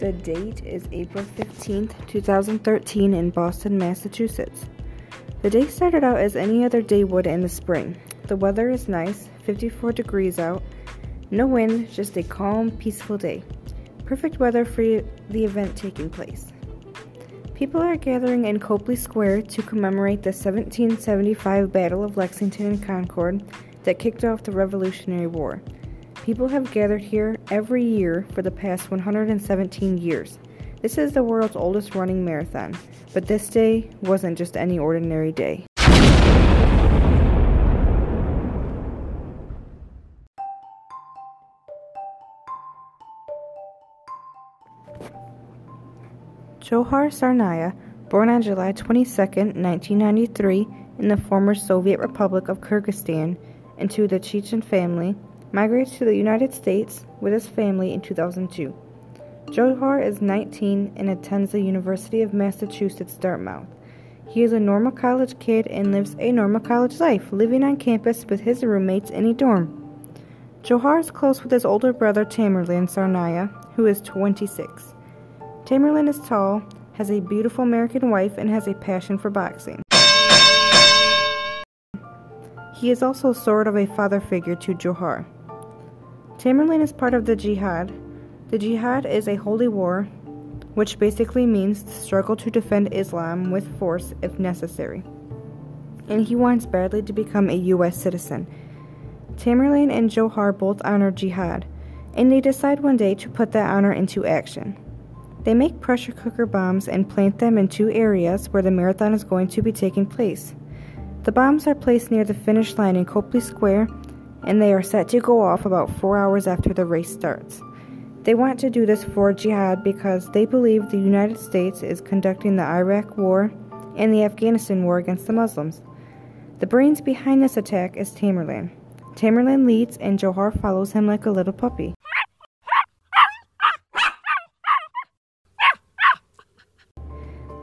The date is April 15th, 2013 in Boston, Massachusetts. The day started out as any other day would in the spring. The weather is nice, 54 degrees out, no wind, just a calm, peaceful day. Perfect weather for the event taking place. People are gathering in Copley Square to commemorate the 1775 Battle of Lexington and Concord that kicked off the Revolutionary War. People have gathered here every year for the past 117 years. This is the world's oldest running marathon, but this day wasn't just any ordinary day. Dzhokhar Tsarnaev, born on July 22, 1993, in the former Soviet Republic of Kyrgyzstan into the Chechen family, migrates to the United States with his family in 2002. Dzhokhar is 19 and attends the University of Massachusetts Dartmouth. He is a normal college kid and lives a normal college life, living on campus with his roommates in a dorm. Dzhokhar is close with his older brother Tamerlan Tsarnaev, who is 26. Tamerlan is tall, has a beautiful American wife, and has a passion for boxing. He is also sort of a father figure to Dzhokhar. Tamerlan is part of the Jihad. The Jihad is a holy war, which basically means the struggle to defend Islam with force if necessary. And he wants badly to become a U.S. citizen. Tamerlan and Dzhokhar both honor Jihad, and they decide one day to put that honor into action. They make pressure cooker bombs and plant them in two areas where the marathon is going to be taking place. The bombs are placed near the finish line in Copley Square, and they are set to go off about 4 hours after the race starts. They want to do this for Jihad because they believe the United States is conducting the Iraq War and the Afghanistan War against the Muslims. The brains behind this attack is Tamerlan. Tamerlan leads, and Dzhokhar follows him like a little puppy.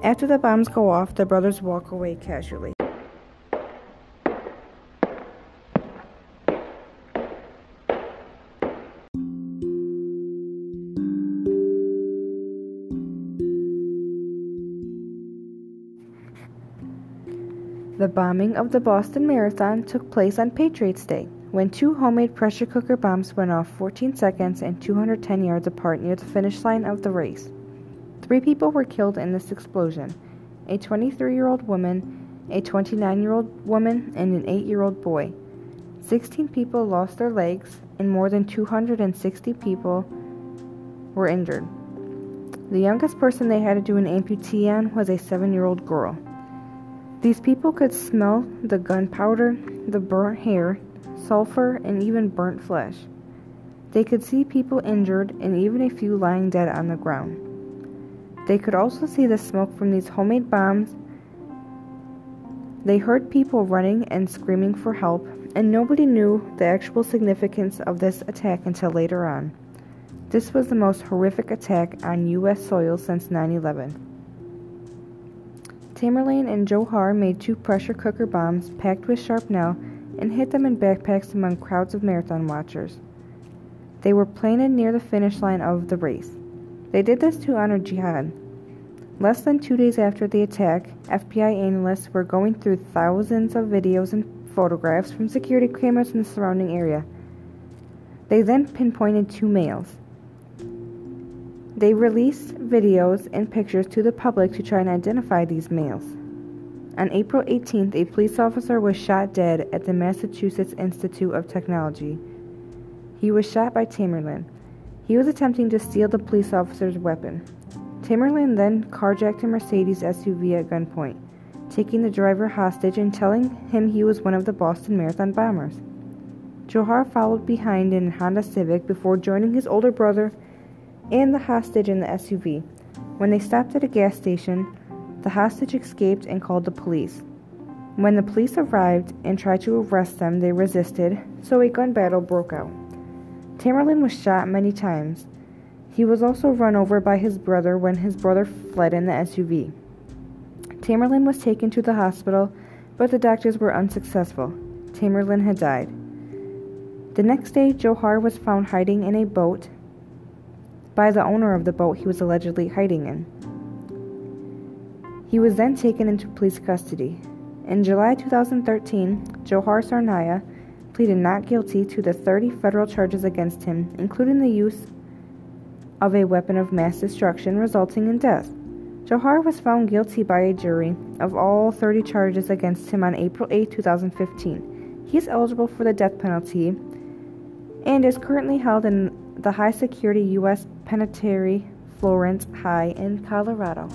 After the bombs go off, the brothers walk away casually. The bombing of the Boston Marathon took place on Patriot's Day, when two homemade pressure cooker bombs went off 14 seconds and 210 yards apart near the finish line of the race. 3 people were killed in this explosion: a 23-year-old woman, a 29-year-old woman, and an 8-year-old boy. 16 people lost their legs, and more than 260 people were injured. The youngest person they had to do an amputee on was a 7-year-old girl. These people could smell the gunpowder, the burnt hair, sulfur, and even burnt flesh. They could see people injured and even a few lying dead on the ground. They could also see the smoke from these homemade bombs. They heard people running and screaming for help, and nobody knew the actual significance of this attack until later on. This was the most horrific attack on U.S. soil since 9/11. Tamerlan and Dzhokhar made 2 pressure cooker bombs packed with shrapnel and hid them in backpacks among crowds of marathon watchers. They were planted near the finish line of the race. They did this to honor Jihad. Less than 2 days after the attack, FBI analysts were going through thousands of videos and photographs from security cameras in the surrounding area. They then pinpointed 2 males. They released videos and pictures to the public to try and identify these males. On April 18th, a police officer was shot dead at the Massachusetts Institute of Technology. He was shot by Tamerlan. He was attempting to steal the police officer's weapon. Tamerlan then carjacked a Mercedes SUV at gunpoint, taking the driver hostage and telling him he was one of the Boston Marathon bombers. Dzhokhar followed behind in a Honda Civic before joining his older brother and the hostage in the SUV. When they stopped at a gas station, the hostage escaped and called the police. When the police arrived and tried to arrest them, they resisted, so a gun battle broke out. Tamerlan was shot many times. He was also run over by his brother when his brother fled in the SUV. Tamerlan was taken to the hospital, but the doctors were unsuccessful. Tamerlan had died. The next day, Dzhokhar was found hiding in a boat by the owner of the boat he was allegedly hiding in. He was then taken into police custody. In July 2013, Dzhokhar Tsarnaev pleaded not guilty to the 30 federal charges against him, including the use of a weapon of mass destruction resulting in death. Dzhokhar was found guilty by a jury of all 30 charges against him on April 8, 2015. He is eligible for the death penalty and is currently held in the high-security U.S. Penitentiary Florence High in Colorado.